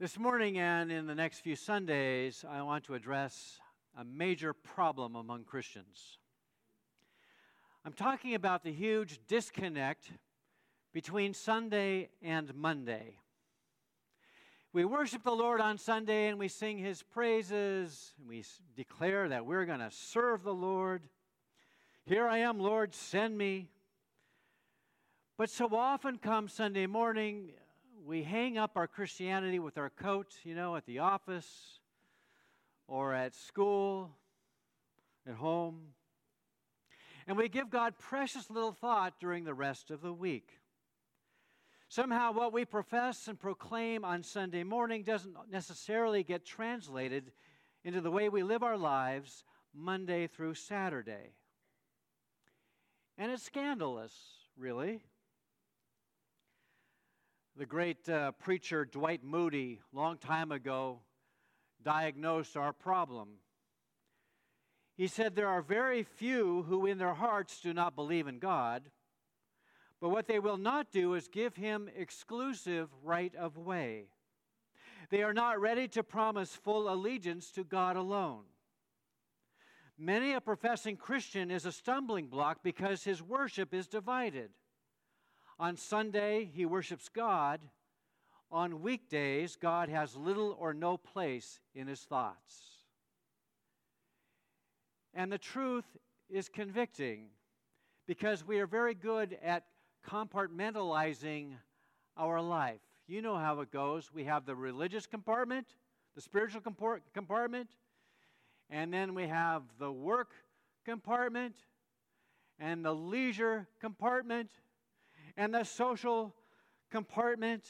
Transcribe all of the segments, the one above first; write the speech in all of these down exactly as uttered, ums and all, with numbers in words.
This morning and in the next few Sundays, I want to address a major problem among Christians. I'm talking about the huge disconnect between Sunday and Monday. We worship the Lord on Sunday and we sing His praises, and we declare that we're going to serve the Lord. Here I am, Lord, send me. But so often come Sunday morning, we hang up our Christianity with our coat, you know, at the office or at school, at home. And we give God precious little thought during the rest of the week. Somehow what we profess and proclaim on Sunday morning doesn't necessarily get translated into the way we live our lives Monday through Saturday. And it's scandalous, really. The great uh, preacher Dwight Moody, long time ago, diagnosed our problem. He said there are very few who in their hearts do not believe in God, but what they will not do is give Him exclusive right of way. They are not ready to promise full allegiance to God alone. Many a professing Christian is a stumbling block because his worship is divided. On Sunday, he worships God. On weekdays, God has little or no place in his thoughts. And the truth is convicting because we are very good at compartmentalizing our life. You know how it goes. We have the religious compartment, the spiritual compartment, and then we have the work compartment and the leisure compartment and the social compartment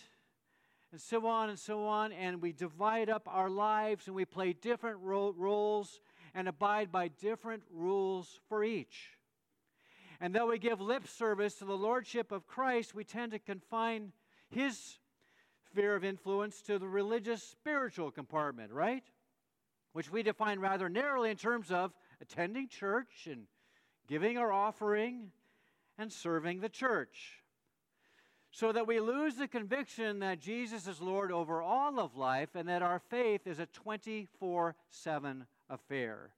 and so on and so on. And we divide up our lives and we play different ro- roles and abide by different rules for each. And though we give lip service to the Lordship of Christ, we tend to confine His sphere of influence to the religious spiritual compartment, right? Which we define rather narrowly in terms of attending church and giving our offering and serving the church. So that we lose the conviction that Jesus is Lord over all of life and that our faith is a twenty-four seven affair.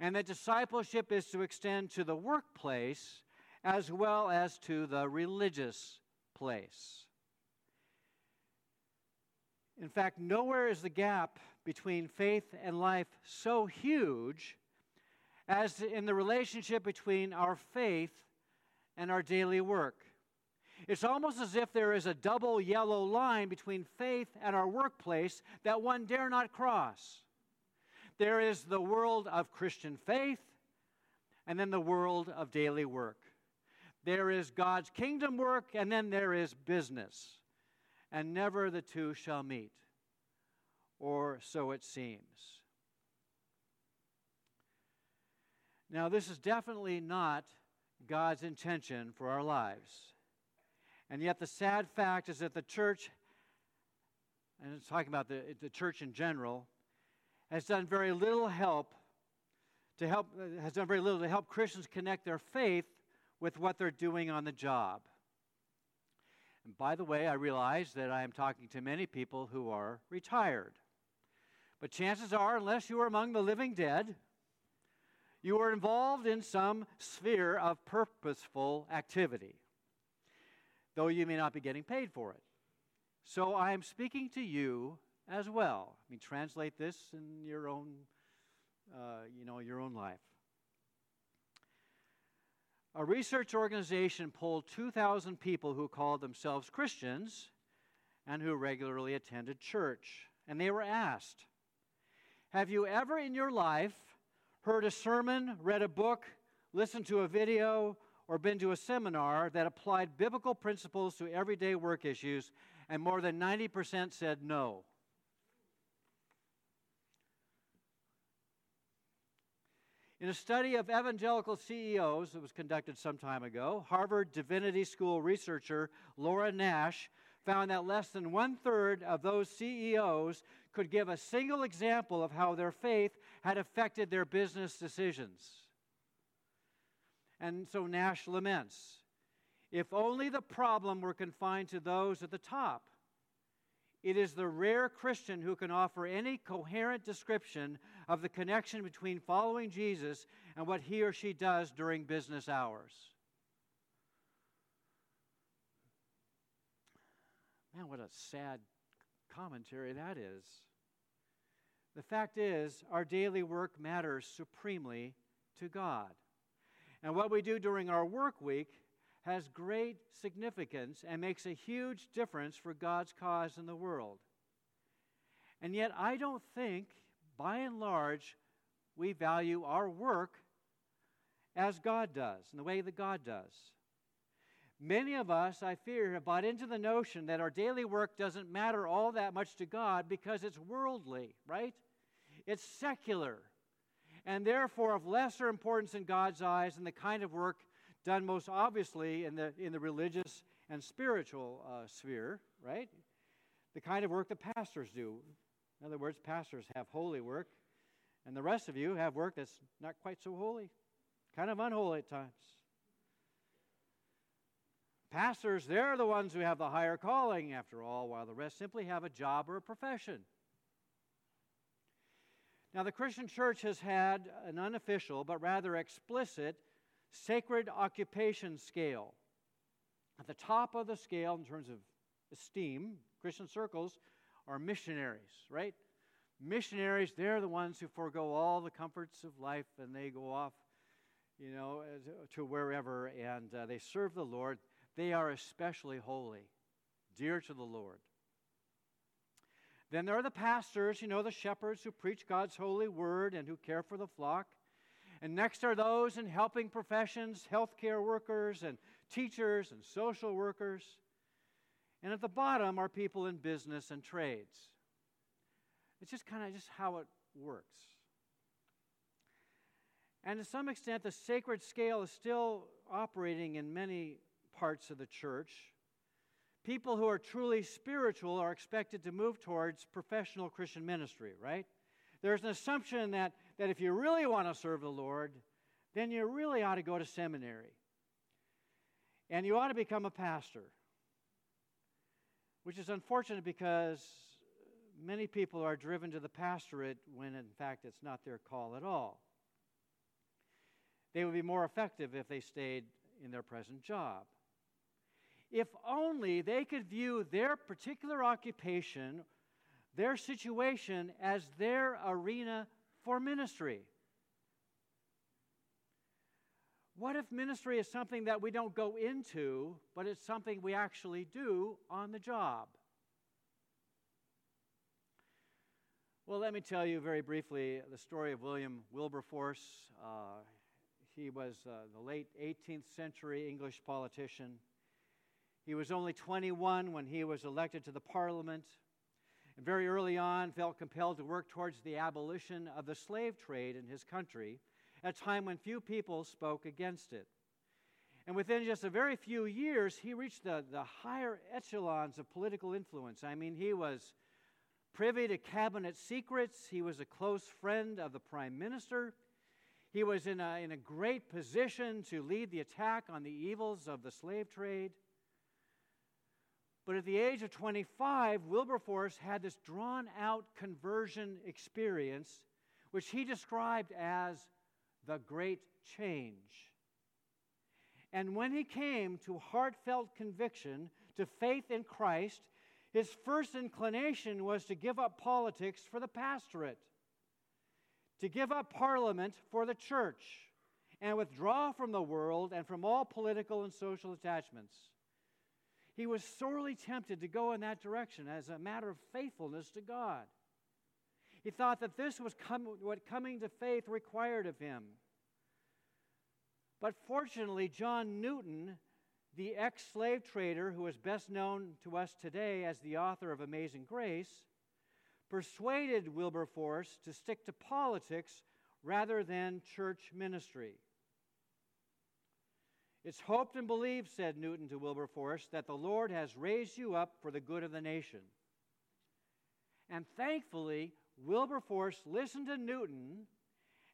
And that discipleship is to extend to the workplace as well as to the religious place. In fact, nowhere is the gap between faith and life so huge as in the relationship between our faith and our daily work. It's almost as if there is a double yellow line between faith and our workplace that one dare not cross. There is the world of Christian faith, and then the world of daily work. There is God's kingdom work, and then there is business. And never the two shall meet, or so it seems. Now, this is definitely not God's intention for our lives. And yet the sad fact is that the church, and it's talking about the, the church in general, has done very little help to help has done very little to help Christians connect their faith with what they're doing on the job. And by the way, I realize that I am talking to many people who are retired. But chances are, unless you are among the living dead, you are involved in some sphere of purposeful activity, though you may not be getting paid for it. So I am speaking to you as well. I mean, translate this in your own, uh, you know, your own life. A research organization polled two thousand people who called themselves Christians and who regularly attended church. And they were asked, have you ever in your life heard a sermon, read a book, listened to a video, or been to a seminar that applied biblical principles to everyday work issues? And more than ninety percent said no. In a study of evangelical C E Os that was conducted some time ago, Harvard Divinity School researcher Laura Nash found that less than one-third of those C E Os could give a single example of how their faith had affected their business decisions. And so Nash laments, if only the problem were confined to those at the top, It is the rare Christian who can offer any coherent description of the connection between following Jesus and what he or she does during business hours. Man, what a sad commentary that is. The fact is, our daily work matters supremely to God. And what we do during our work week has great significance and makes a huge difference for God's cause in the world. And yet I don't think, by and large, we value our work as God does, in the way that God does. Many of us, I fear, have bought into the notion that our daily work doesn't matter all that much to God because it's worldly, right? It's secular, and therefore of lesser importance in God's eyes than the kind of work done most obviously in the in the religious and spiritual uh, sphere, right? The kind of work that pastors do. In other words, pastors have holy work, and the rest of you have work that's not quite so holy, kind of unholy at times. Pastors, they're the ones who have the higher calling, after all, while the rest simply have a job or a profession. Now, the Christian church has had an unofficial, but rather explicit, sacred occupation scale. At the top of the scale, in terms of esteem, Christian circles are missionaries, right? Missionaries, they're the ones who forego all the comforts of life, and they go off, you know, to wherever, and uh, they serve the Lord. They are especially holy, dear to the Lord. Then there are the pastors, you know, the shepherds who preach God's holy word and who care for the flock. And next are those in helping professions, healthcare workers and teachers and social workers. And at the bottom are people in business and trades. It's just kind of just how it works. And to some extent, the sacred scale is still operating in many parts of the church. People who are truly spiritual are expected to move towards professional Christian ministry, right? There's an assumption that, that if you really want to serve the Lord, then you really ought to go to seminary. And you ought to become a pastor, which is unfortunate because many people are driven to the pastorate when, in fact, it's not their call at all. They would be more effective if they stayed in their present job. If only they could view their particular occupation, their situation, as their arena for ministry. What if ministry is something that we don't go into, but it's something we actually do on the job? Well, let me tell you very briefly the story of William Wilberforce. Uh, he was uh, the late eighteenth century English politician. He was only twenty-one when he was elected to the Parliament, and very early on felt compelled to work towards the abolition of the slave trade in his country, at a time when few people spoke against it. And within just a very few years, he reached the, the higher echelons of political influence. I mean, he was privy to cabinet secrets. He was a close friend of the prime minister. He was in a, in a great position to lead the attack on the evils of the slave trade. But at the age of twenty-five, Wilberforce had this drawn-out conversion experience, which he described as the great change. And when he came to heartfelt conviction, to faith in Christ, his first inclination was to give up politics for the pastorate, to give up Parliament for the church, and withdraw from the world and from all political and social attachments. He was sorely tempted to go in that direction as a matter of faithfulness to God. He thought that this was com- what coming to faith required of him. But fortunately, John Newton, the ex-slave trader who is best known to us today as the author of Amazing Grace, persuaded Wilberforce to stick to politics rather than church ministry. "It's hoped and believed," said Newton to Wilberforce, "that the Lord has raised you up for the good of the nation." And thankfully, Wilberforce listened to Newton,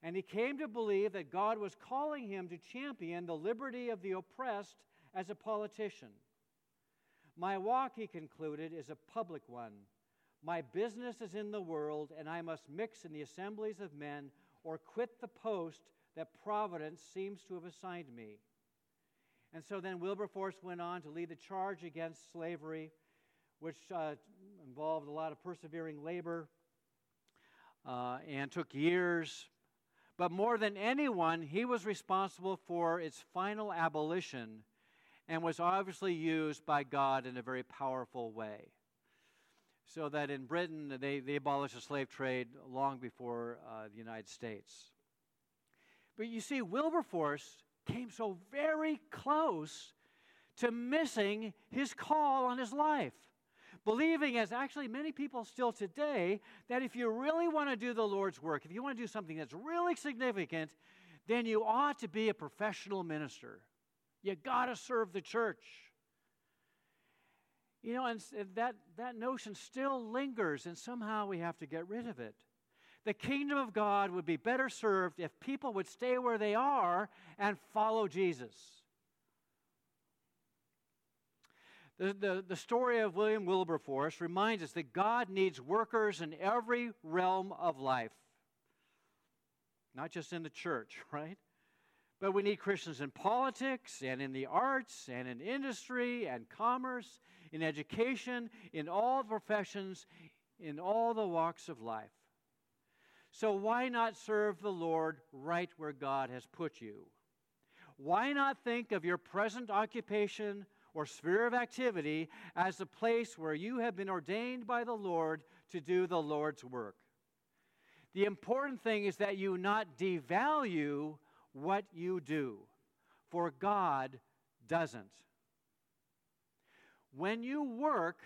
and he came to believe that God was calling him to champion the liberty of the oppressed as a politician. "My walk," he concluded, "is a public one, My business is in the world, and I must mix in the assemblies of men or quit the post that Providence seems to have assigned me. And so then Wilberforce went on to lead the charge against slavery, which uh, involved a lot of persevering labor uh, and took years. But more than anyone, he was responsible for its final abolition and was obviously used by God in a very powerful way. So that in Britain, they, they abolished the slave trade long before uh, the United States. But you see, Wilberforce came so very close to missing his call on his life, believing, as actually many people still today, that if you really want to do the Lord's work, if you want to do something that's really significant, then you ought to be a professional minister. You got to serve the church. You know, and that, that notion still lingers, and somehow we have to get rid of it. The kingdom of God would be better served if people would stay where they are and follow Jesus. The, the, the story of William Wilberforce reminds us that God needs workers in every realm of life, not just in the church, right? But we need Christians in politics and in the arts and in industry and commerce, in education, in all professions, in all the walks of life. So why not serve the Lord right where God has put you? Why not think of your present occupation or sphere of activity as the place where you have been ordained by the Lord to do the Lord's work? The important thing is that you not devalue what you do, for God doesn't. When you work,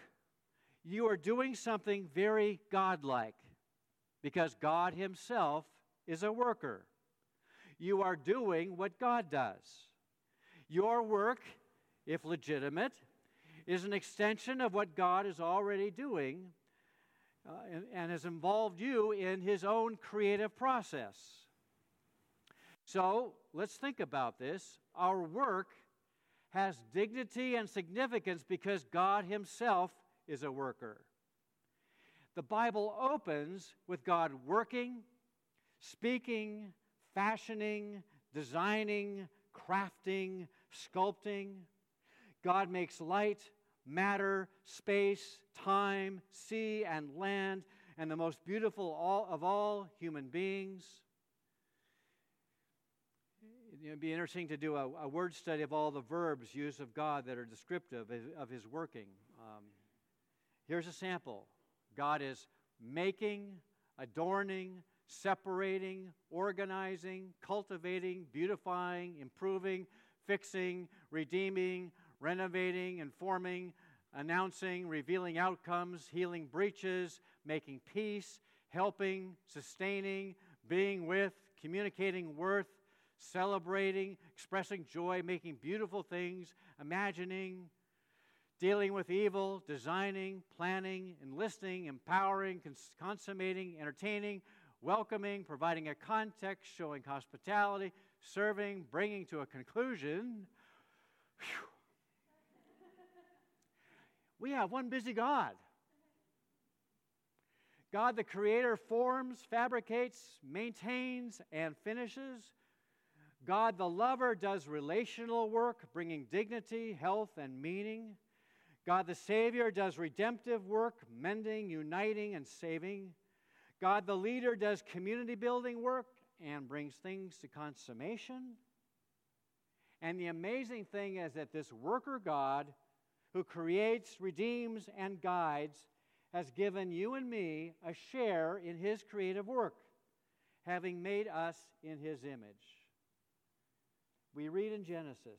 you are doing something very godlike, because God himself is a worker. You are doing what God does. Your work, if legitimate, is an extension of what God is already doing uh, and, and has involved you in his own creative process. So let's think about this. Our work has dignity and significance because God himself is a worker. The Bible opens with God working, speaking, fashioning, designing, crafting, sculpting. God makes light, matter, space, time, sea, and land, and the most beautiful of all human beings. It would be interesting to do a, a word study of all the verbs used of God that are descriptive of his working. Um, here's a sample. God is making, adorning, separating, organizing, cultivating, beautifying, improving, fixing, redeeming, renovating, informing, announcing, revealing outcomes, healing breaches, making peace, helping, sustaining, being with, communicating worth, celebrating, expressing joy, making beautiful things, imagining, dealing with evil, designing, planning, enlisting, empowering, cons- consummating, entertaining, welcoming, providing a context, showing hospitality, serving, bringing to a conclusion. Whew. We have one busy God. God the Creator forms, fabricates, maintains, and finishes. God the Lover does relational work, bringing dignity, health, and meaning. God the Savior does redemptive work, mending, uniting, and saving. God the Leader does community building work and brings things to consummation. And the amazing thing is that this worker God, who creates, redeems, and guides, has given you and me a share in his creative work, having made us in his image. We read in Genesis,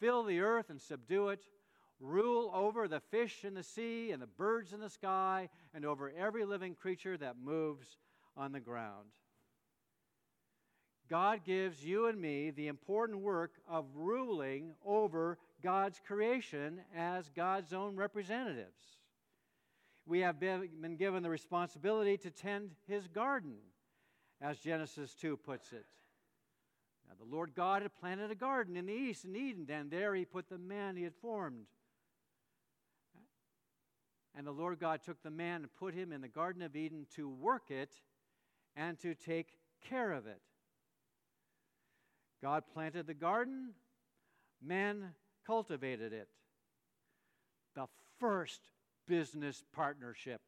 fill the earth and subdue it, rule over the fish in the sea and the birds in the sky and over every living creature that moves on the ground. God gives you and me the important work of ruling over God's creation as God's own representatives. We have been given the responsibility to tend his garden, as Genesis two puts it. Now, the Lord God had planted a garden in the east in Eden, and there he put the man he had formed. And the Lord God took the man and put him in the Garden of Eden to work it and to take care of it. God planted the garden, man cultivated it. The first business partnership.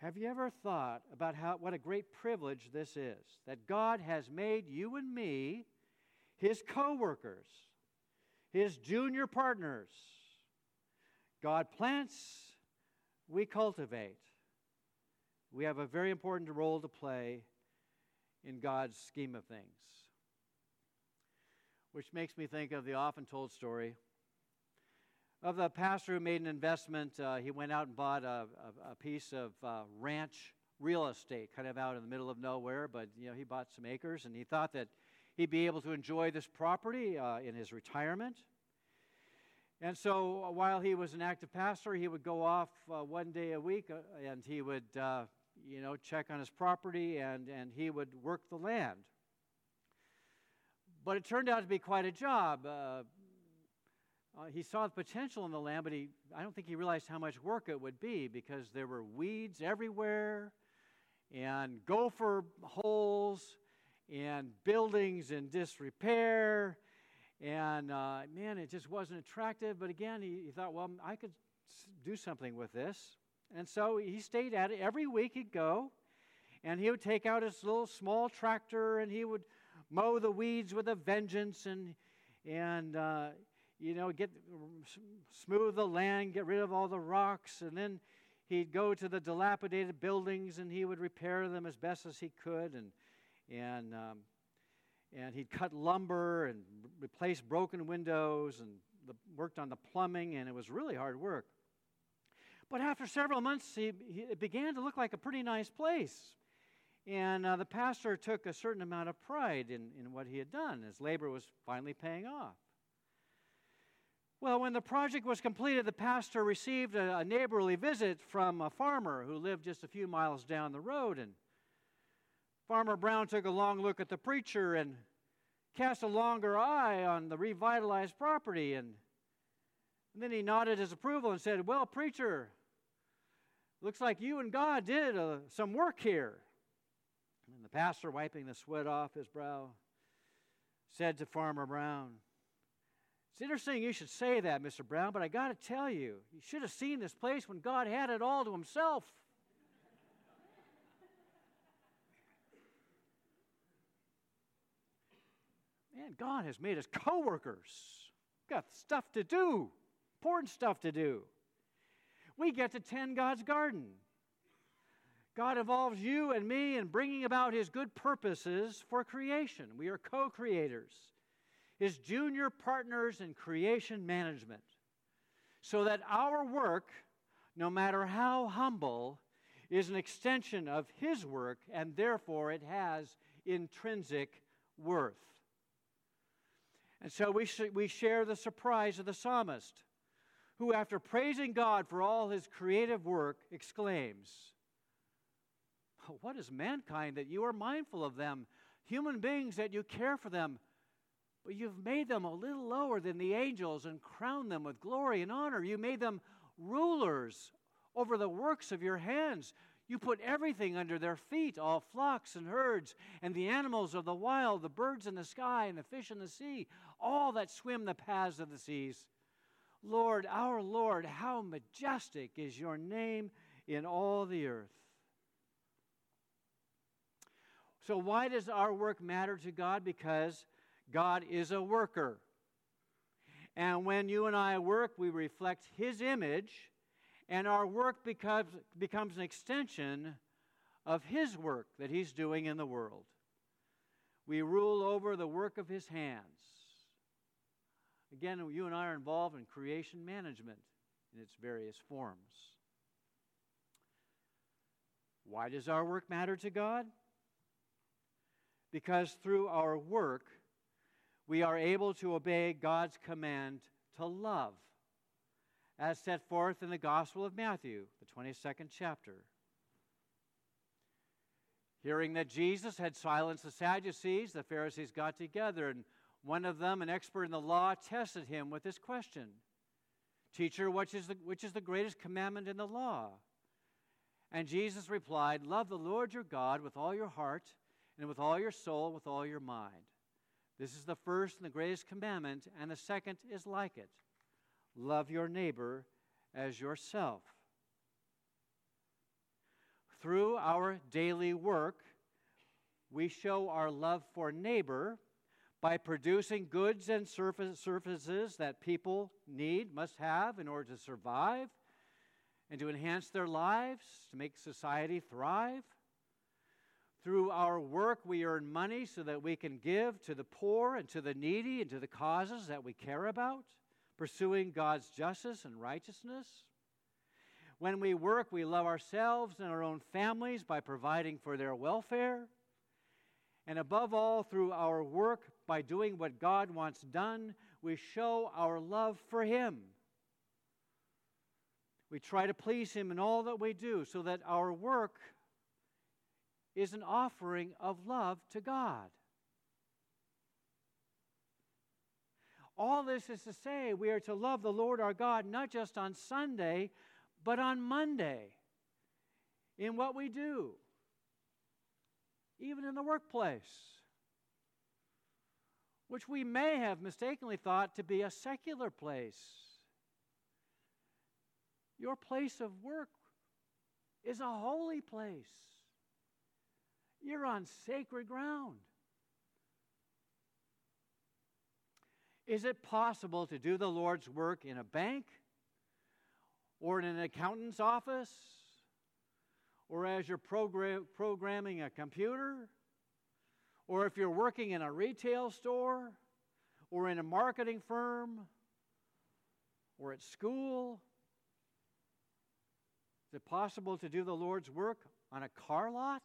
Have you ever thought about how what a great privilege this is, that God has made you and me his co-workers, his junior partners? God plants, we cultivate. We have a very important role to play in God's scheme of things. Which makes me think of the often told story of the pastor who made an investment. Uh, he went out and bought a, a, a piece of uh, ranch real estate, kind of out in the middle of nowhere, but you know, he bought some acres, and he thought that he'd be able to enjoy this property uh, in his retirement. And so uh, while he was an active pastor, he would go off uh, one day a week, uh, and he would uh, you know, check on his property, and, and he would work the land. But it turned out to be quite a job. Uh, Uh, he saw the potential in the land, but he, I don't think he realized how much work it would be, because there were weeds everywhere and gopher holes and buildings in disrepair. And, uh, man, it just wasn't attractive. But, again, he, he thought, well, I could do something with this. And so he stayed at it. Every week he'd go, and he would take out his little small tractor, and he would mow the weeds with a vengeance and and uh you know, get smooth the land, get rid of all the rocks, and then he'd go to the dilapidated buildings and he would repair them as best as he could, and and um, and he'd cut lumber and replace broken windows and the, worked on the plumbing, and it was really hard work. But after several months, he, he it began to look like a pretty nice place, and uh, the pastor took a certain amount of pride in in what he had done. His labor was finally paying off. Well, when the project was completed, the pastor received a, a neighborly visit from a farmer who lived just a few miles down the road. And Farmer Brown took a long look at the preacher and cast a longer eye on the revitalized property. And, and then he nodded his approval and said, "Well, preacher, looks like you and God did uh, some work here." And the pastor, wiping the sweat off his brow, said to Farmer Brown, "It's interesting you should say that, Mister Brown, but I got to tell you, you should have seen this place when God had it all to himself." Man, God has made us co-workers. We've got stuff to do, important stuff to do. We get to tend God's garden. God involves you and me in bringing about his good purposes for creation. We are co-creators, his junior partners in creation management, so that our work, no matter how humble, is an extension of his work, and therefore it has intrinsic worth. And so we sh- we share the surprise of the psalmist, who, after praising God for all his creative work, exclaims, "What is mankind that you are mindful of them, human beings that you care for them? But you've made them a little lower than the angels and crowned them with glory and honor. You made them rulers over the works of your hands. You put everything under their feet, all flocks and herds, and the animals of the wild, the birds in the sky, and the fish in the sea, all that swim the paths of the seas. Lord, our Lord, how majestic is your name in all the earth." So why does our work matter to God? Because God is a worker. And when you and I work, we reflect his image, and our work becomes, becomes an extension of his work that he's doing in the world. We rule over the work of his hands. Again, you and I are involved in creation management in its various forms. Why does our work matter to God? Because through our work, we are able to obey God's command to love, as set forth in the Gospel of Matthew, the twenty-second chapter. Hearing that Jesus had silenced the Sadducees, the Pharisees got together, and one of them, an expert in the law, tested him with this question. Teacher, which is the, which is the greatest commandment in the law? And Jesus replied, love the Lord your God with all your heart and with all your soul, with all your mind. This is the first and the greatest commandment, and the second is like it. Love your neighbor as yourself. Through our daily work, we show our love for neighbor by producing goods and services that people need, must have in order to survive and to enhance their lives, to make society thrive. Through our work, we earn money so that we can give to the poor and to the needy and to the causes that we care about, pursuing God's justice and righteousness. When we work, we love ourselves and our own families by providing for their welfare. And above all, through our work, by doing what God wants done, we show our love for Him. We try to please Him in all that we do, so that our work is an offering of love to God. All this is to say, we are to love the Lord our God not just on Sunday, but on Monday, in what we do, even in the workplace, which we may have mistakenly thought to be a secular place. Your place of work is a holy place. You're on sacred ground. Is it possible to do the Lord's work in a bank, or in an accountant's office, or as you're program- programming a computer, or if you're working in a retail store, or in a marketing firm, or at school? Is it possible to do the Lord's work on a car lot?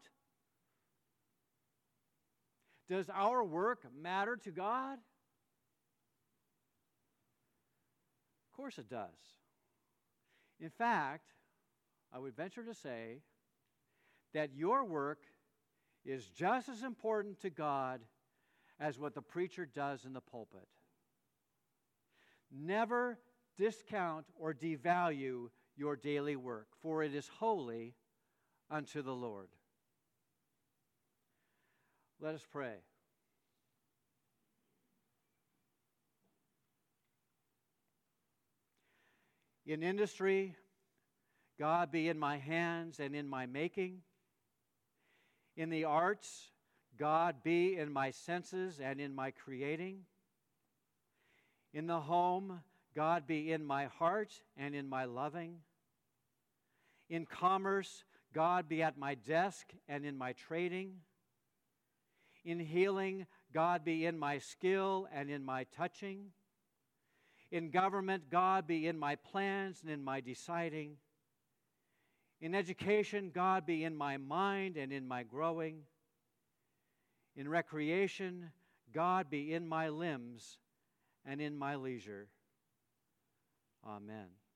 Does our work matter to God? Of course it does. In fact, I would venture to say that your work is just as important to God as what the preacher does in the pulpit. Never discount or devalue your daily work, for it is holy unto the Lord. Let us pray. In industry, God be in my hands and in my making. In the arts, God be in my senses and in my creating. In the home, God be in my heart and in my loving. In commerce, God be at my desk and in my trading. In healing, God be in my skill and in my touching. In government, God be in my plans and in my deciding. In education, God be in my mind and in my growing. In recreation, God be in my limbs and in my leisure. Amen.